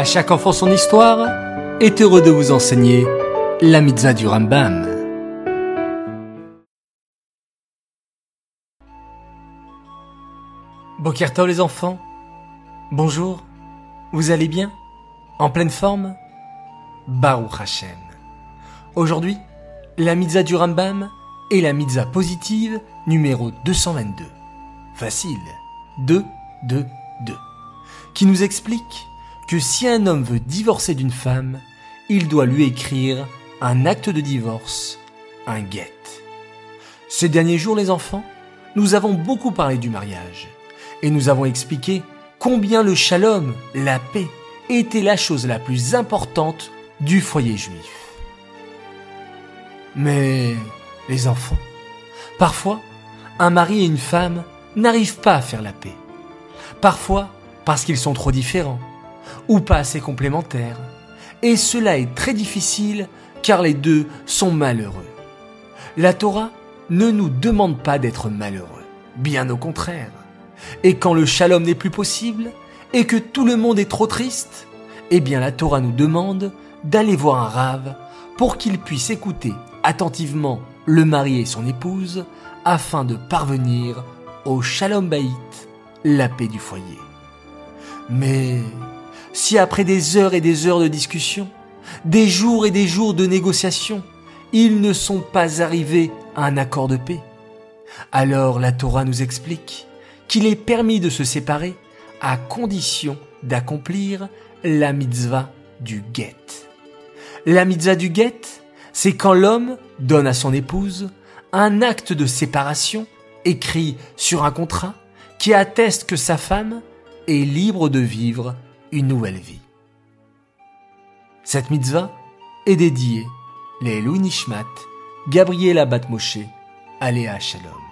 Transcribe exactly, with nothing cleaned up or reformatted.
À chaque enfant son histoire est heureux de vous enseigner la Mitzvah du Rambam. Boker Tov les enfants, bonjour, vous allez bien? En pleine forme? Baruch Hashem. Aujourd'hui, la Mitzvah du Rambam est la Mitzvah positive numéro deux cent vingt-deux. Facile, deux, deux, deux, qui nous explique que si un homme veut divorcer d'une femme, il doit lui écrire un acte de divorce, un get. Ces derniers jours, les enfants, nous avons beaucoup parlé du mariage et nous avons expliqué combien le shalom, la paix, était la chose la plus importante du foyer juif. Mais, les enfants, parfois, un mari et une femme n'arrivent pas à faire la paix. Parfois, parce qu'ils sont trop différents ou pas assez complémentaires, et cela est très difficile car les deux sont malheureux. La Torah ne nous demande pas d'être malheureux, bien au contraire. Et quand le shalom n'est plus possible et que tout le monde est trop triste, eh bien la Torah nous demande d'aller voir un Rav pour qu'il puisse écouter attentivement le mari et son épouse afin de parvenir au shalom ba'it, la paix du foyer. Mais si après des heures et des heures de discussion, des jours et des jours de négociations, ils ne sont pas arrivés à un accord de paix, alors la Torah nous explique qu'il est permis de se séparer à condition d'accomplir la mitzvah du get. La mitzvah du get, c'est quand l'homme donne à son épouse un acte de séparation écrit sur un contrat qui atteste que sa femme est libre de vivre une nouvelle vie. Cette mitzvah est dédiée les Elou Nishmat, Gabriel Abat Moshe, Aléa Chalom.